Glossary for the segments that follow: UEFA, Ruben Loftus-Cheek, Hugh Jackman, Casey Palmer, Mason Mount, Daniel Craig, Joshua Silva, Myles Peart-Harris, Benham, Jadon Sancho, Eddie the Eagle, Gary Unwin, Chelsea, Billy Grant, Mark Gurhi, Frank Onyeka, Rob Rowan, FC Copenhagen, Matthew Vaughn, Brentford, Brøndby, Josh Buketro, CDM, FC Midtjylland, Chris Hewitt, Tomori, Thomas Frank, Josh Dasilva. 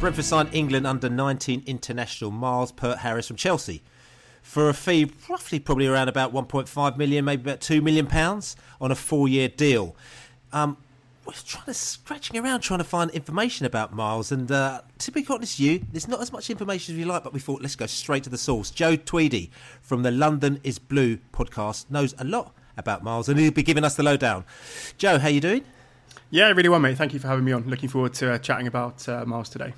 Brentford signed England under-19 international Myles Peart-Harris from Chelsea for a fee roughly probably around about £1.5 million, maybe about £2 million on a 4-year deal. We're scratching around trying to find information about Myles, and to be honest with you, there's not as much information as we like, but we thought let's go straight to the source. Joe Tweedy from the London Is Blue podcast knows a lot about Myles and he'll be giving us the lowdown. Joe, how you doing? Yeah, really well, mate. Thank you for having me on. Looking forward to chatting about Myles today.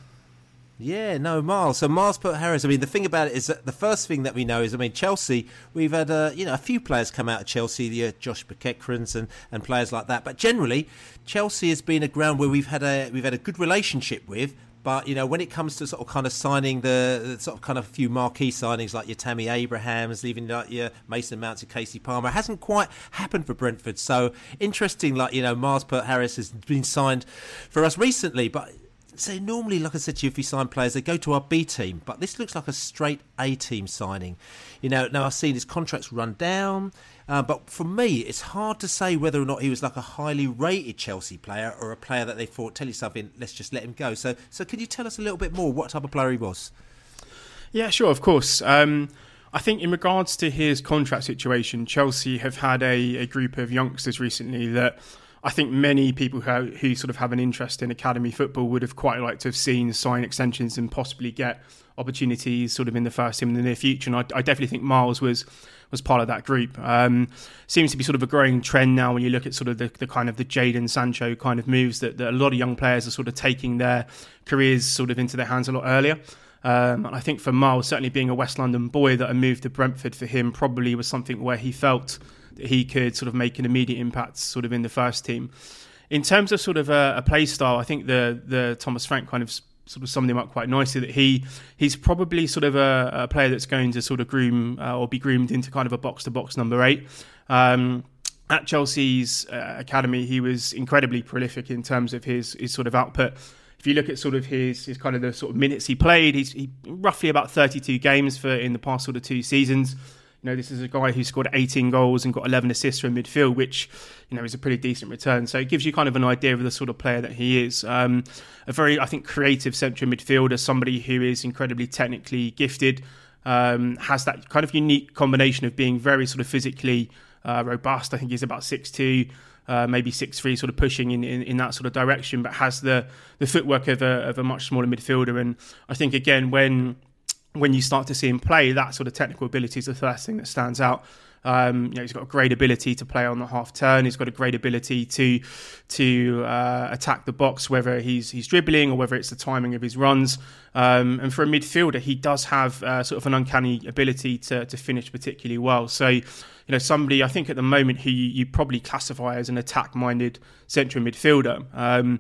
Yeah, no, Myles. So Myles Peart-Harris, I mean, the thing about it is that the first thing that we know is, I mean, Chelsea, we've had, a few players come out of Chelsea, Josh Buketro and players like that. But generally, Chelsea has been a ground where we've had a good relationship with. But, you know, when it comes to sort of kind of signing the sort of kind of few marquee signings like your Tammy Abrahams, even like your Mason Mount and Casey Palmer, it hasn't quite happened for Brentford. So interesting, like, you know, Myles Peart-Harris has been signed for us recently, but... So normally, like I said to you, if we sign players, they go to our B team. But this looks like a straight A team signing. You know, now I've seen his contracts run down. But for me, it's hard to say whether or not he was like a highly rated Chelsea player or a player that they thought, tell you something, let's just let him go. So could you tell us a little bit more what type of player he was? Yeah, sure, of course. I think in regards to his contract situation, Chelsea have had a group of youngsters recently that... I think many people who sort of have an interest in academy football would have quite liked to have seen sign extensions and possibly get opportunities sort of in the first team in the near future. And I definitely think Myles was part of that group. Seems to be sort of a growing trend now when you look at sort of the kind of the Jadon Sancho kind of moves that a lot of young players are sort of taking their careers sort of into their hands a lot earlier. And I think for Myles, certainly being a West London boy, that a move to Brentford for him probably was something where he felt... he could sort of make an immediate impact sort of in the first team. In terms of sort of a play style, I think the Thomas Frank kind of sort of summed him up quite nicely, that he's probably sort of a player that's going to sort of groom or be groomed into kind of a box-to-box number 8. At Chelsea's academy, he was incredibly prolific in terms of his sort of output. If you look at sort of his kind of the sort of minutes he played, he's roughly about 32 games in the past sort of 2 seasons. You know, this is a guy who scored 18 goals and got 11 assists from midfield, which, you know, is a pretty decent return. So it gives you kind of an idea of the sort of player that he is. A very, I think, creative central midfielder, somebody who is incredibly technically gifted, has that kind of unique combination of being very sort of physically robust. I think he's about 6'2", maybe 6'3", sort of pushing in that sort of direction, but has the footwork of a much smaller midfielder. And I think, again, when you start to see him play, that sort of technical ability is the first thing that stands out. You know, he's got a great ability to play on the half turn. He's got a great ability to attack the box, whether he's dribbling or whether it's the timing of his runs. And for a midfielder, he does have sort of an uncanny ability to finish particularly well. So, you know, somebody I think at the moment who you probably classify as an attack-minded central midfielder.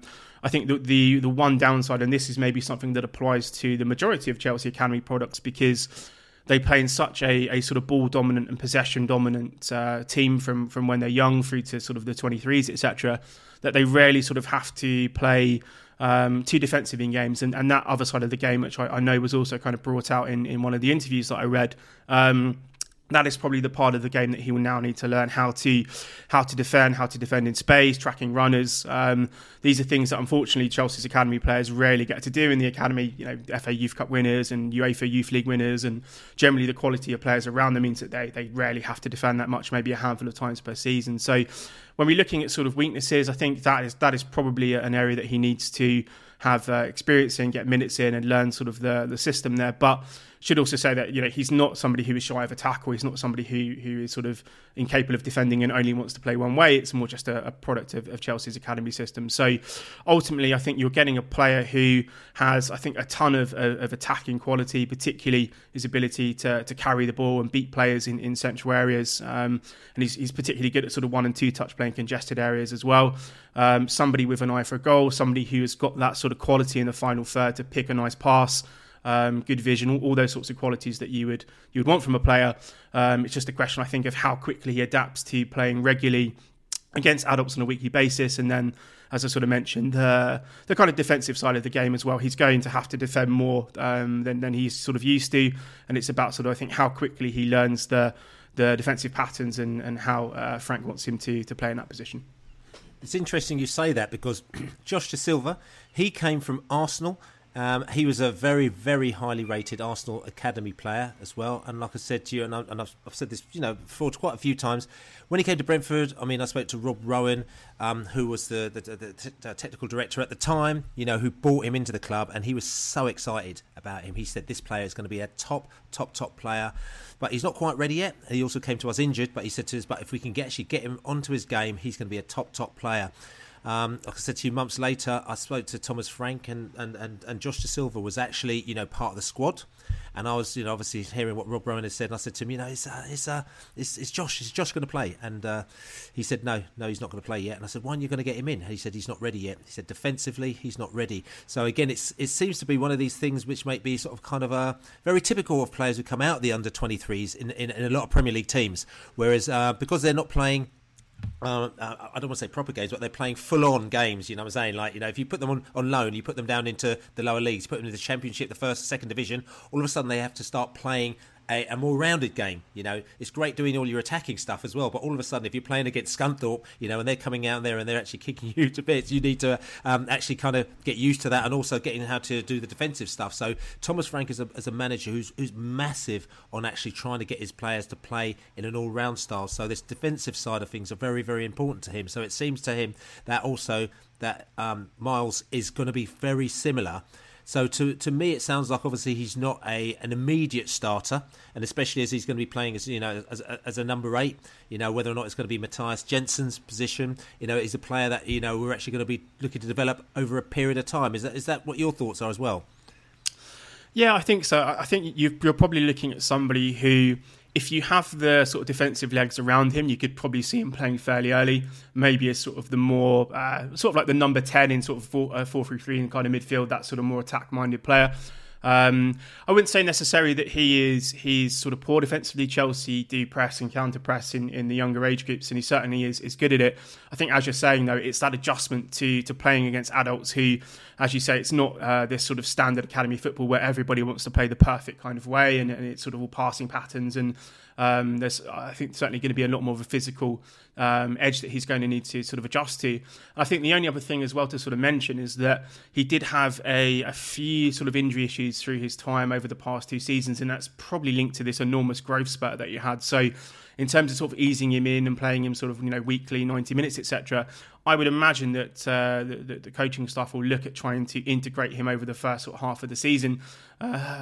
I think the one downside, and this is maybe something that applies to the majority of Chelsea academy products, because they play in such a sort of ball dominant and possession dominant team from when they're young through to sort of the 23s, etc., that they rarely sort of have to play too defensive in games. And that other side of the game, which I know was also kind of brought out in one of the interviews that I read, that is probably the part of the game that he will now need to learn how to defend in space, tracking runners. These are things that unfortunately Chelsea's academy players rarely get to do in the academy. You know, FA Youth Cup winners and UEFA Youth League winners, and generally the quality of players around them means that they rarely have to defend that much, maybe a handful of times per season. So when we're looking at sort of weaknesses, I think that is probably an area that he needs to have experience in, get minutes in, and learn sort of the system there. But should also say that, you know, he's not somebody who is shy of a tackle. He's not somebody who is sort of incapable of defending and only wants to play one way. It's more just a product of Chelsea's academy system. So ultimately, I think you're getting a player who has, I think, a ton of attacking quality, particularly his ability to carry the ball and beat players in central areas. And he's particularly good at sort of one and two touch play in congested areas as well. Somebody with an eye for a goal, somebody who has got that sort of quality in the final third to pick a nice pass. Good vision, all those sorts of qualities that you would want from a player. It's just a question, I think, of how quickly he adapts to playing regularly against adults on a weekly basis. And then, as I sort of mentioned, the kind of defensive side of the game as well. He's going to have to defend more than he's sort of used to. And it's about sort of, I think, how quickly he learns the defensive patterns and how Frank wants him to play in that position. It's interesting you say that, because Josh Dasilva, he came from Arsenal. He was a very, very highly rated Arsenal academy player as well. And like I said to you, and I've said this, you know, before quite a few times, when he came to Brentford, I mean, I spoke to Rob Rowan, who was the technical director at the time, you know, who brought him into the club, and he was so excited about him. He said, this player is going to be a top player, but he's not quite ready yet. He also came to us injured, but he said to us, but if we can actually get him onto his game, he's going to be a top player. Like I said to you, months later, I spoke to Thomas Frank, and Josh Dasilva was actually, you know, part of the squad. And I was, you know, obviously hearing what Rob Rowan had said, and I said to him, you know, is Josh going to play? And he said, no, he's not going to play yet. And I said, why aren't you going to get him in? And he said, he's not ready yet. He said, defensively, he's not ready. So again, it seems to be one of these things which might be sort of kind of very typical of players who come out of the under-23s in a lot of Premier League teams. Whereas because they're not playing, I don't want to say proper games, but they're playing full-on games, you know what I'm saying? Like, you know, if you put them on loan, you put them down into the lower leagues, you put them into the Championship, the First, Second Division, all of a sudden they have to start playing a more rounded game, you know. It's great doing all your attacking stuff as well, but all of a sudden, if you're playing against Scunthorpe, you know, and they're coming out there and they're actually kicking you to bits, you need to actually kind of get used to that, and also getting how to do the defensive stuff. So Thomas Frank is a manager who's massive on actually trying to get his players to play in an all-round style. So this defensive side of things are very, very important to him. So it seems to him that also that Myles is going to be very similar. So to me, it sounds like obviously he's not an immediate starter, and especially as he's going to be playing as, you know, as a number 8, you know, whether or not it's going to be Matthias Jensen's position, you know, is a player that, you know, we're actually going to be looking to develop over a period of time. Is that what your thoughts are as well? Yeah, I think so. I think you're probably looking at somebody who, if you have the sort of defensive legs around him, you could probably see him playing fairly early, maybe as sort of the more, sort of like the number 10 in sort of 4-3-3 in kind of midfield, that sort of more attack-minded player. I wouldn't say necessarily that he's sort of poor defensively. Chelsea do press and counter-press in the younger age groups, and he certainly is good at it. I think, as you're saying, though, it's that adjustment to playing against adults who, as you say, it's not this sort of standard academy football where everybody wants to play the perfect kind of way, and it's sort of all passing patterns, and there's, I think, certainly going to be a lot more of a physical edge that he's going to need to sort of adjust to. I think the only other thing as well to sort of mention is that he did have a few sort of injury issues through his time over the past 2 seasons, and that's probably linked to this enormous growth spurt that he had. So in terms of sort of easing him in and playing him sort of, you know, weekly 90 minutes, etc., I would imagine that the coaching staff will look at trying to integrate him over the first sort of half of the season,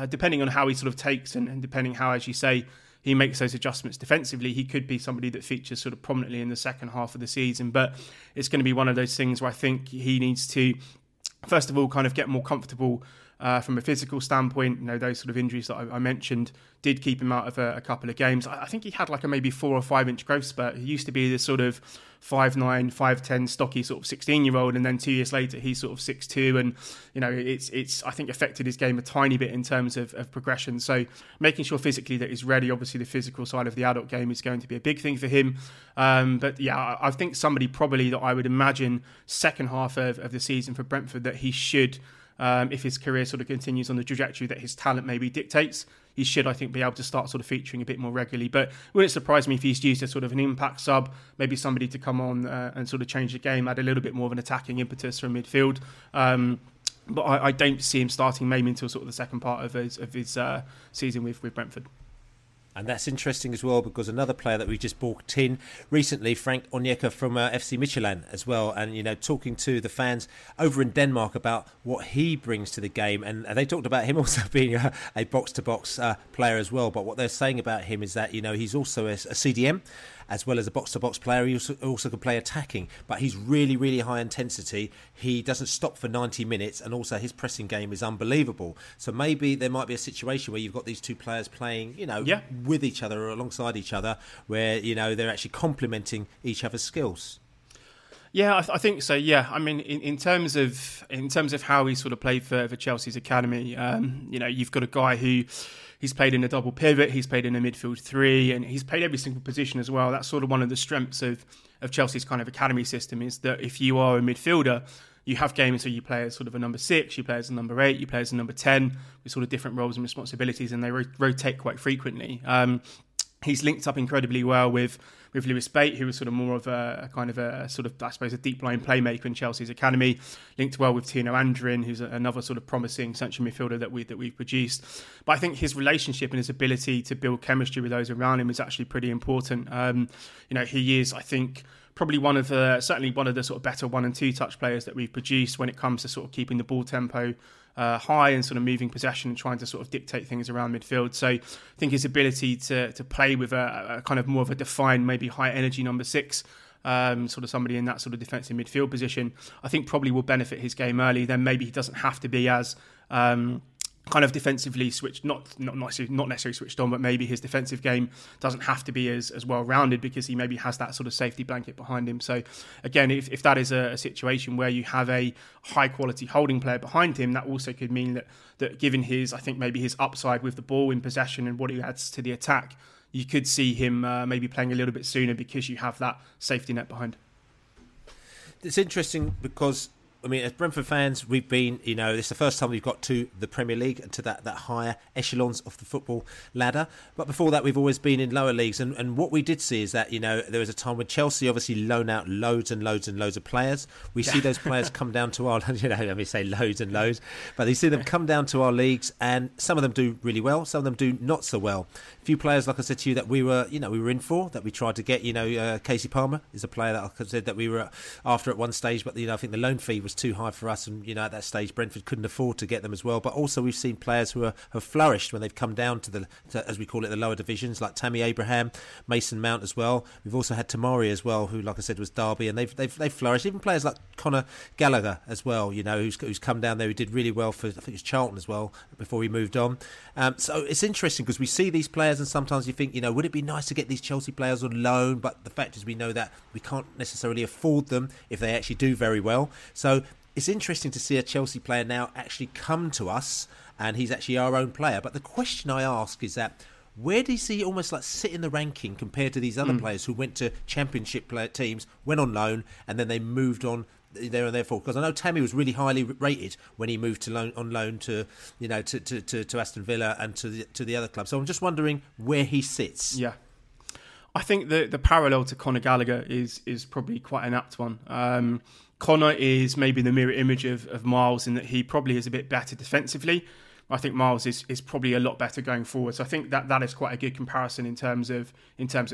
depending on how he sort of takes and depending how, as you say, he makes those adjustments defensively. He could be somebody that features sort of prominently in the second half of the season, but it's going to be one of those things where I think he needs to, first of all, kind of get more comfortable From a physical standpoint, you know, those sort of injuries that I mentioned did keep him out of a couple of games. I think he had like a maybe 4 or 5 inch growth spurt. He used to be this sort of 5'9", 5'10", stocky sort of 16-year-old, and then 2 years later he's sort of 6'2", and you know it's I think affected his game a tiny bit in terms of progression. So making sure physically that he's ready. Obviously the physical side of the adult game is going to be a big thing for him. But yeah, I think somebody probably that I would imagine second half of the season for Brentford that he should. If his career sort of continues on the trajectory that his talent maybe dictates, he should, I think, be able to start sort of featuring a bit more regularly. But wouldn't it surprise me if he's used as sort of an impact sub, maybe somebody to come on and sort of change the game, add a little bit more of an attacking impetus from midfield. But I don't see him starting maybe until sort of the second part of his season with Brentford. And that's interesting as well, because another player that we just brought in recently, Frank Onyeka from FC Midtjylland as well. And, you know, talking to the fans over in Denmark about what he brings to the game. And they talked about him also being a box-to-box player as well. But what they're saying about him is that, you know, he's also a CDM as well as a box-to-box player. He also can play attacking. But he's really, really high intensity. He doesn't stop for 90 minutes. And also his pressing game is unbelievable. So maybe there might be a situation where you've got these two players playing, you know, yeah, with each other or alongside each other, where you know they're actually complementing each other's skills. Yeah, I think so. Yeah, I mean, in terms of how he sort of played for Chelsea's academy, you know, you've got a guy who he's played in a double pivot, he's played in a midfield three, and he's played every single position as well. That's sort of one of the strengths of Chelsea's kind of academy system, is that if you are a midfielder, you have games where you play as sort of a number 6, you play as a number 8, you play as a number 10, with sort of different roles and responsibilities, and they rotate quite frequently. He's linked up incredibly well with Lewis Bate, who was sort of more of a kind of, I suppose, a deep line playmaker in Chelsea's academy. Linked well with Tino Andrian, who's another sort of promising central midfielder that we've produced. But I think his relationship and his ability to build chemistry with those around him is actually pretty important. You know, he is, I think, probably one of the sort of better 1 and 2 touch players that we've produced when it comes to sort of keeping the ball tempo high and sort of moving possession and trying to sort of dictate things around midfield. So I think his ability to play with a kind of more of a defined, maybe high energy number 6, sort of somebody in that sort of defensive midfield position, I think probably will benefit his game early. Then maybe he doesn't have to be as kind of defensively switched, not necessarily switched on, but maybe his defensive game doesn't have to be as well-rounded because he maybe has that sort of safety blanket behind him. So again, if that is a situation where you have a high-quality holding player behind him, that also could mean that given his, I think maybe his upside with the ball in possession and what he adds to the attack, you could see him maybe playing a little bit sooner because you have that safety net behind. It's interesting because, I mean, as Brentford fans, we've been, you know, this is the first time we've got to the Premier League and to that higher echelons of the football ladder. But before that, we've always been in lower leagues. And what we did see is that, you know, there was a time when Chelsea obviously loan out loads and loads and loads of players. We see those players come down to our, you know, let me say loads and loads, but they see them come down to our leagues, and some of them do really well, some of them do not so well. A few players, like I said to you, that we were in for, that we tried to get, you know, Casey Palmer is a player that I said that we were after at one stage, but, you know, I think the loan fee was too high for us, and you know at that stage Brentford couldn't afford to get them as well. But also we've seen players who have flourished when they've come down to as we call it, the lower divisions, like Tammy Abraham, Mason Mount as well. We've also had Tamari as well, who, like I said, was Derby, and they've flourished. Even players like Conor Gallagher as well, you know, who's come down there, who did really well for, I think it was Charlton as well before he moved on. So it's interesting because we see these players, and sometimes you think, you know, would it be nice to get these Chelsea players on loan? But the fact is, we know that we can't necessarily afford them if they actually do very well. So it's interesting to see a Chelsea player now actually come to us, and he's actually our own player. But the question I ask is that, where does he almost like sit in the ranking compared to these other players who went to championship teams, went on loan, and then they moved on there and therefore? Because I know Tammy was really highly rated when he moved on loan to, you know, to Aston Villa and to the other club. So I'm just wondering where he sits. Yeah. I think the parallel to Conor Gallagher is probably quite an apt one. Conor is maybe the mirror image of Myles, in that he probably is a bit better defensively. I think Myles is probably a lot better going forward. So I think that is quite a good comparison in terms of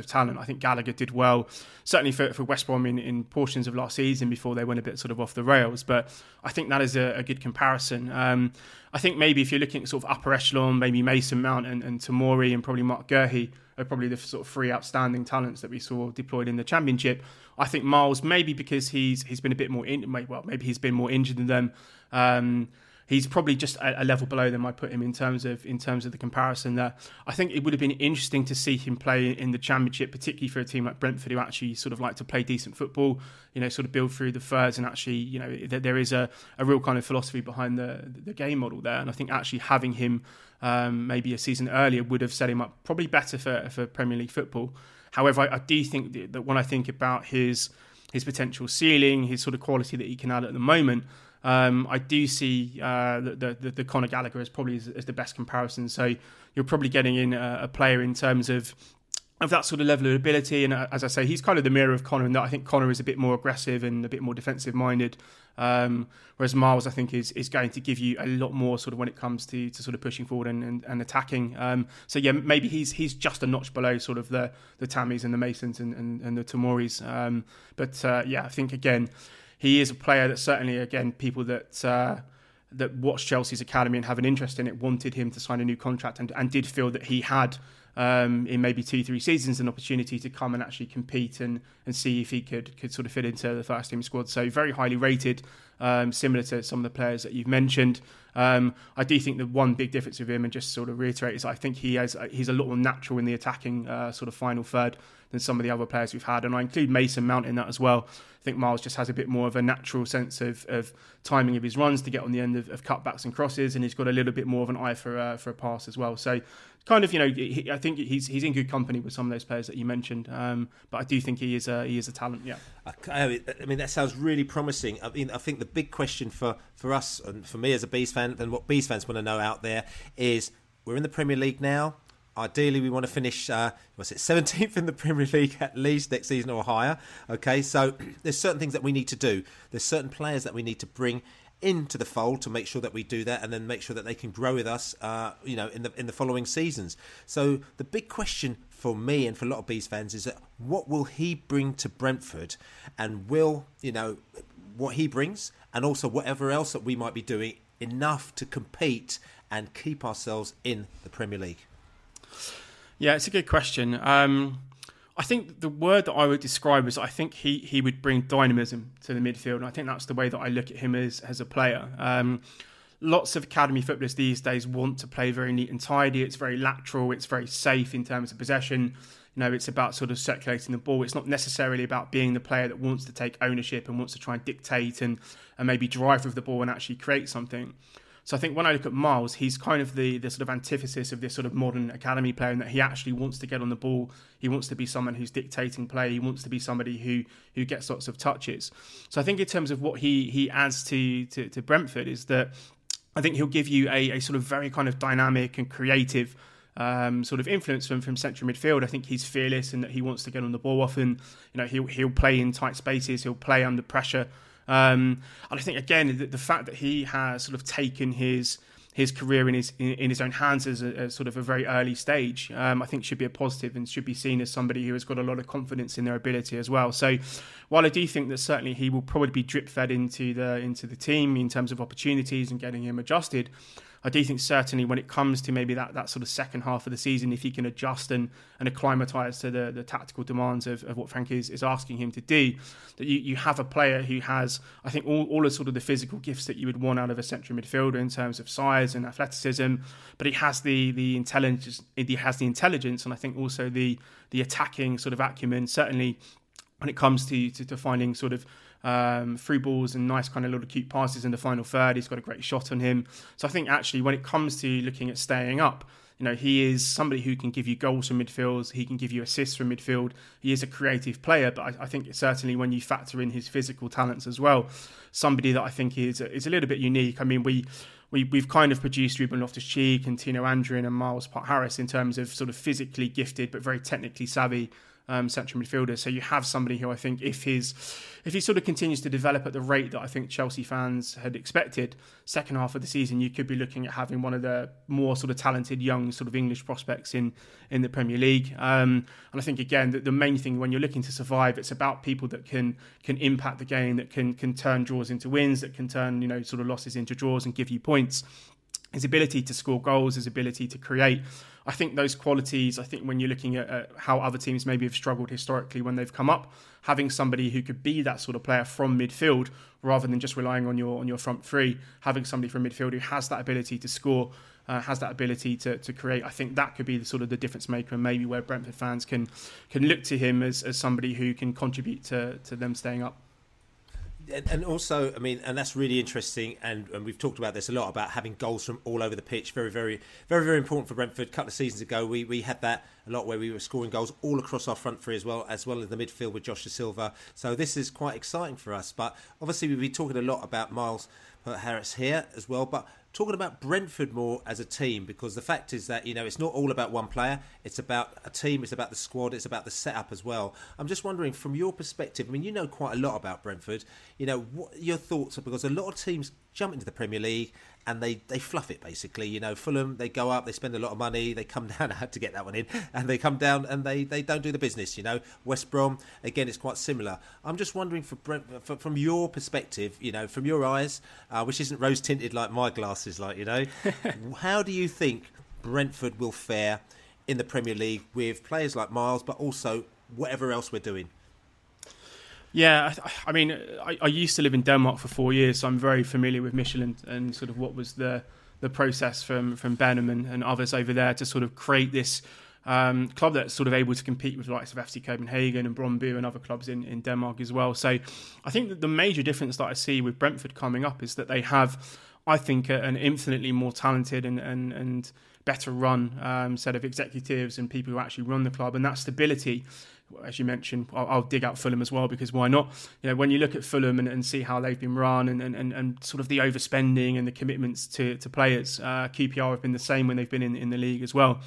talent. I think Gallagher did well, certainly for West Brom in portions of last season before they went a bit sort of off the rails. But I think that is a good comparison. I think maybe if you're looking at sort of upper echelon, maybe Mason Mount and Tomori and probably Mark Gurhi are probably the sort of three outstanding talents that we saw deployed in the Championship. I think Myles, maybe because he's been a bit more, maybe he's been more injured than them. He's probably just a level below them. I put him in terms of the comparison there. I think it would have been interesting to see him play in the Championship, particularly for a team like Brentford, who actually sort of like to play decent football, you know, sort of build through the thirds, and actually, you know, there is a real kind of philosophy behind the game model there. And I think actually having him maybe a season earlier would have set him up probably better for Premier League football. However, I do think that when I think about his potential ceiling, his sort of quality that he can add at the moment, I do see the Conor Gallagher as probably as the best comparison. So you're probably getting in a player in terms of that sort of level of ability. And as I say, he's kind of the mirror of Conor in that I think Conor is a bit more aggressive and a bit more defensive minded. Whereas Myles, I think, is going to give you a lot more sort of when it comes to sort of pushing forward and attacking. So yeah, maybe he's just a notch below sort of the Tammies and the Masons and the Tomoris. But I think again, he is a player that certainly again people that watched Chelsea's academy and have an interest in it wanted him to sign a new contract and did feel that he had. In maybe 2-3 seasons, an opportunity to come and actually compete and see if he could sort of fit into the first team squad. So very highly rated, similar to some of the players that you've mentioned. I do think the one big difference with him, and just sort of reiterate, is I think he's a lot more natural in the attacking sort of final third than some of the other players we've had. And I include Mason Mount in that as well. I think Myles just has a bit more of a natural sense of timing of his runs to get on the end of cutbacks and crosses, and he's got a little bit more of an eye for a pass as well. So kind of, you know, I think he's in good company with some of those players that you mentioned. But I do think he is a talent, yeah. I mean, that sounds really promising. I mean, I think the big question for us and for me as a Bees fan, and what Bees fans want to know out there is, we're in the Premier League now. Ideally, we want to finish 17th in the Premier League at least next season or higher. Okay, so there's certain things that we need to do. There's certain players that we need to bring into the fold to make sure that we do that, and then make sure that they can grow with us, in the following seasons. So the big question for me and for a lot of Bees fans is that what will he bring to Brentford, and will what he brings, and also whatever else that we might be doing, enough to compete and keep ourselves in the Premier League? Yeah, it's a good question. I think the word that I would describe is I think he would bring dynamism to the midfield. And I think that's the way that I look at him as a player. Lots of academy footballers these days want to play very neat and tidy. It's very lateral. It's very safe in terms of possession. You know, it's about sort of circulating the ball. It's not necessarily about being the player that wants to take ownership and wants to try and dictate and maybe drive with the ball and actually create something. So I think when I look at Myles, he's kind of the sort of antithesis of this sort of modern academy player, in that he actually wants to get on the ball. He wants to be someone who's dictating play. He wants to be somebody who gets lots of touches. So I think in terms of what he adds to Brentford is that I think he'll give you a sort of very kind of dynamic and creative sort of influence from central midfield. I think he's fearless and that he wants to get on the ball often. You know, he'll play in tight spaces. He'll play under pressure. And I think, again, the fact that he has sort of taken his career in his own hands as sort of a very early stage, I think should be a positive and should be seen as somebody who has got a lot of confidence in their ability as well. So while I do think that certainly he will probably be drip-fed into the team in terms of opportunities and getting him adjusted, I do think certainly when it comes to maybe that sort of second half of the season, if he can adjust and acclimatise to the tactical demands of what Frank is asking him to do, that you have a player who has, I think, all of sort of the physical gifts that you would want out of a central midfielder in terms of size and athleticism, but he has the intelligence. He has the intelligence, and I think also the attacking sort of acumen, certainly when it comes to finding sort of through balls and nice kind of little cute passes in the final third. He's got a great shot on him. So I think actually when it comes to looking at staying up, you know, he is somebody who can give you goals from midfield. He can give you assists from midfield. He is a creative player, but I think certainly when you factor in his physical talents as well, somebody that I think is a little bit unique. I mean, we've kind of produced Ruben Loftus-Cheek and Tino Andrian and Myles Peart-Harris in terms of sort of physically gifted but very technically savvy central midfielder. So you have somebody who I think if he sort of continues to develop at the rate that I think Chelsea fans had expected, second half of the season you could be looking at having one of the more sort of talented young sort of English prospects in the Premier League. And I think again that the main thing when you're looking to survive, it's about people that can impact the game, that can turn draws into wins, that can turn, you know, sort of losses into draws and give you points. His ability to score goals, his ability to create, I think those qualities, I think when you're looking at how other teams maybe have struggled historically when they've come up, having somebody who could be that sort of player from midfield rather than just relying on your front three, having somebody from midfield who has that ability to score, has that ability to create, I think that could be the sort of the difference maker, and maybe where Brentford fans can look to him as somebody who can contribute to them staying up. And also, I mean, and that's really interesting, and we've talked about this a lot, about having goals from all over the pitch. Very, very, very, very important for Brentford. A couple of seasons ago, we had that a lot where we were scoring goals all across our front three as well as the midfield with Joshua Silva. So this is quite exciting for us. But obviously, we've been talking a lot about Myles Peart-Harris here as well, but talking about Brentford more as a team, because the fact is that, you know, it's not all about one player, it's about a team, it's about the squad, it's about the setup as well. I'm just wondering, from your perspective, I mean, you know quite a lot about Brentford, you know, what your thoughts are, because a lot of teams jump into the Premier League and they fluff it, basically. You know, Fulham, they go up, they spend a lot of money, they come down, I had to get that one in, and they come down and they don't do the business, you know. West Brom, again, it's quite similar. I'm just wondering, from your perspective, you know, from your eyes, which isn't rose-tinted like my glasses, like, you know, how do you think Brentford will fare in the Premier League with players like Myles, but also whatever else we're doing? Yeah, I mean, I used to live in Denmark for 4 years, so I'm very familiar with Midtjylland and sort of what was the process from Benham and others over there to sort of create this club that's sort of able to compete with the likes of FC Copenhagen and Brøndby and other clubs in Denmark as well. So I think that the major difference that I see with Brentford coming up is that they have, I think, an infinitely more talented and better run set of executives and people who actually run the club, and that stability. As you mentioned, I'll dig out Fulham as well, because why not? You know, when you look at Fulham and see how they've been run and sort of the overspending and the commitments to players, QPR have been the same when they've been in the league as well.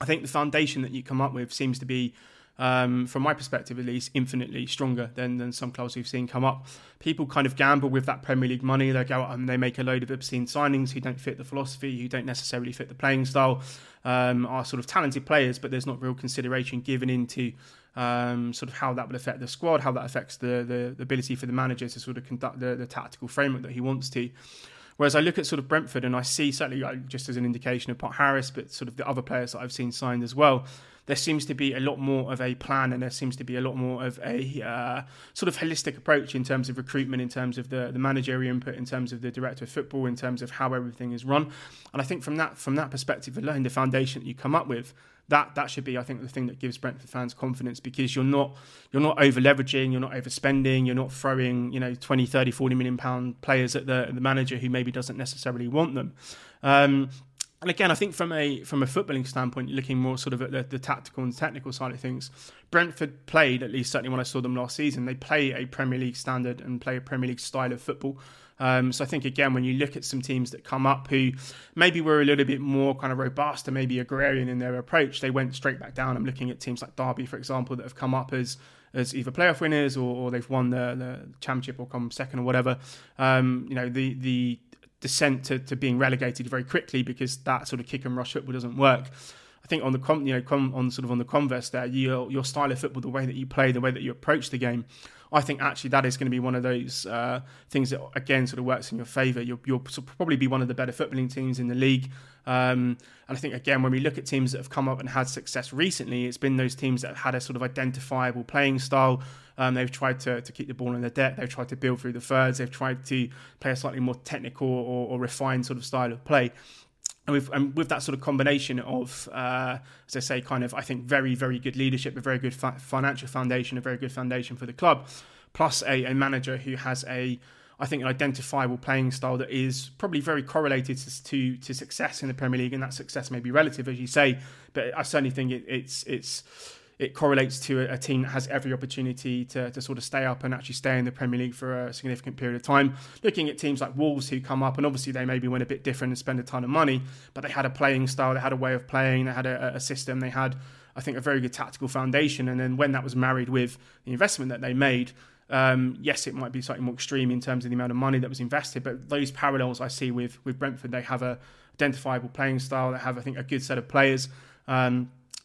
I think the foundation that you come up with seems to be, from my perspective at least, infinitely stronger than some clubs we've seen come up. People kind of gamble with that Premier League money. They go out and they make a load of obscene signings who don't fit the philosophy, who don't necessarily fit the playing style, are sort of talented players, but there's not real consideration given into sort of how that will affect the squad, how that affects the ability for the manager to sort of conduct the tactical framework that he wants to. Whereas I look at sort of Brentford and I see, certainly just as an indication of Peart-Harris, but sort of the other players that I've seen signed as well, there seems to be a lot more of a plan, and there seems to be a lot more of a sort of holistic approach in terms of recruitment, in terms of the managerial input, in terms of the director of football, in terms of how everything is run. And I think from that perspective alone, the foundation that you come up with, that should be, I think, the thing that gives Brentford fans confidence, because you're not over leveraging, you're not overspending, you're not throwing, you know, 20, 30, 40 million pound players at the manager who maybe doesn't necessarily want them. And again, I think from a footballing standpoint, looking more sort of at the tactical and technical side of things, Brentford played, at least certainly when I saw them last season, they play a Premier League standard and play a Premier League style of football. So I think, again, when you look at some teams that come up who maybe were a little bit more kind of robust and maybe agrarian in their approach, they went straight back down. I'm looking at teams like Derby, for example, that have come up as either playoff winners or they've won the championship or come second or whatever. You know, the descent to being relegated very quickly because that sort of kick and rush football doesn't work. I think on the converse there, your style of football, the way that you play, the way that you approach the game, I think actually that is going to be one of those things that again sort of works in your favour. You'll probably be one of the better footballing teams in the league. And I think again when we look at teams that have come up and had success recently, it's been those teams that have had a sort of identifiable playing style. They've tried to keep the ball in the deck. They've tried to build through the thirds. They've tried to play a slightly more technical or refined sort of style of play. And with that sort of combination of, as I say, kind of, I think, very, very good leadership, a very good financial foundation, a very good foundation for the club, plus a manager who has an identifiable playing style that is probably very correlated to success in the Premier League, and that success may be relative, as you say, but I certainly think it correlates to a team that has every opportunity to sort of stay up and actually stay in the Premier League for a significant period of time. Looking at teams like Wolves who come up, and obviously they maybe went a bit different and spend a ton of money, but they had a playing style, they had a way of playing, they had a system, they had, I think, a very good tactical foundation. And then when that was married with the investment that they made, yes, it might be slightly more extreme in terms of the amount of money that was invested, but those parallels I see with Brentford. They have an identifiable playing style, they have, I think, a good set of players.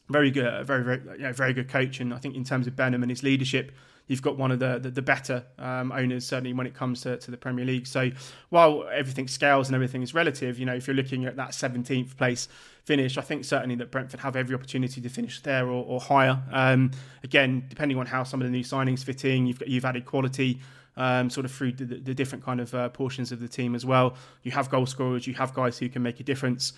very good, very good coach. And I think in terms of Benham and his leadership, you've got one of the better owners, certainly when it comes to the Premier League. So while everything scales and everything is relative, you know, if you're looking at that 17th place finish, I think certainly that Brentford have every opportunity to finish there or higher. Again, depending on how some of the new signings fit in, you've added quality sort of through the different kind of portions of the team as well. You have goal scorers, you have guys who can make a difference.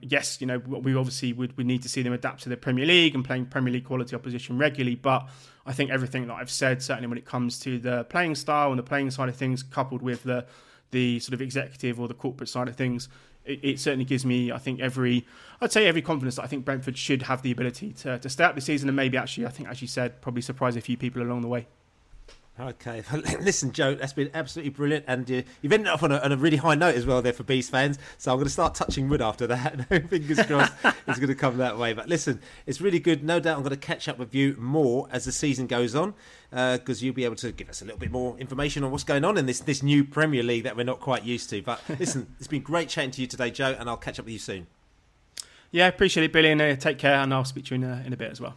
Yes, you know, we obviously would need to see them adapt to the Premier League and playing Premier League quality opposition regularly. But I think everything that I've said, certainly when it comes to the playing style and the playing side of things, coupled with the sort of executive or the corporate side of things, it certainly gives me, I think, every confidence that I think Brentford should have the ability to stay up this season and maybe actually, I think, as you said, probably surprise a few people along the way. Okay, listen, Joe, that's been absolutely brilliant, and you've ended up on a really high note as well there for Bees fans, so I'm going to start touching wood after that. Fingers crossed it's going to come that way. But listen, it's really good. No doubt I'm going to catch up with you more as the season goes on, because you'll be able to give us a little bit more information on what's going on in this new Premier League that we're not quite used to. But listen, it's been great chatting to you today, Joe, and I'll catch up with you soon. Yeah, appreciate it, Billy, and take care, and I'll speak to you in a bit as well.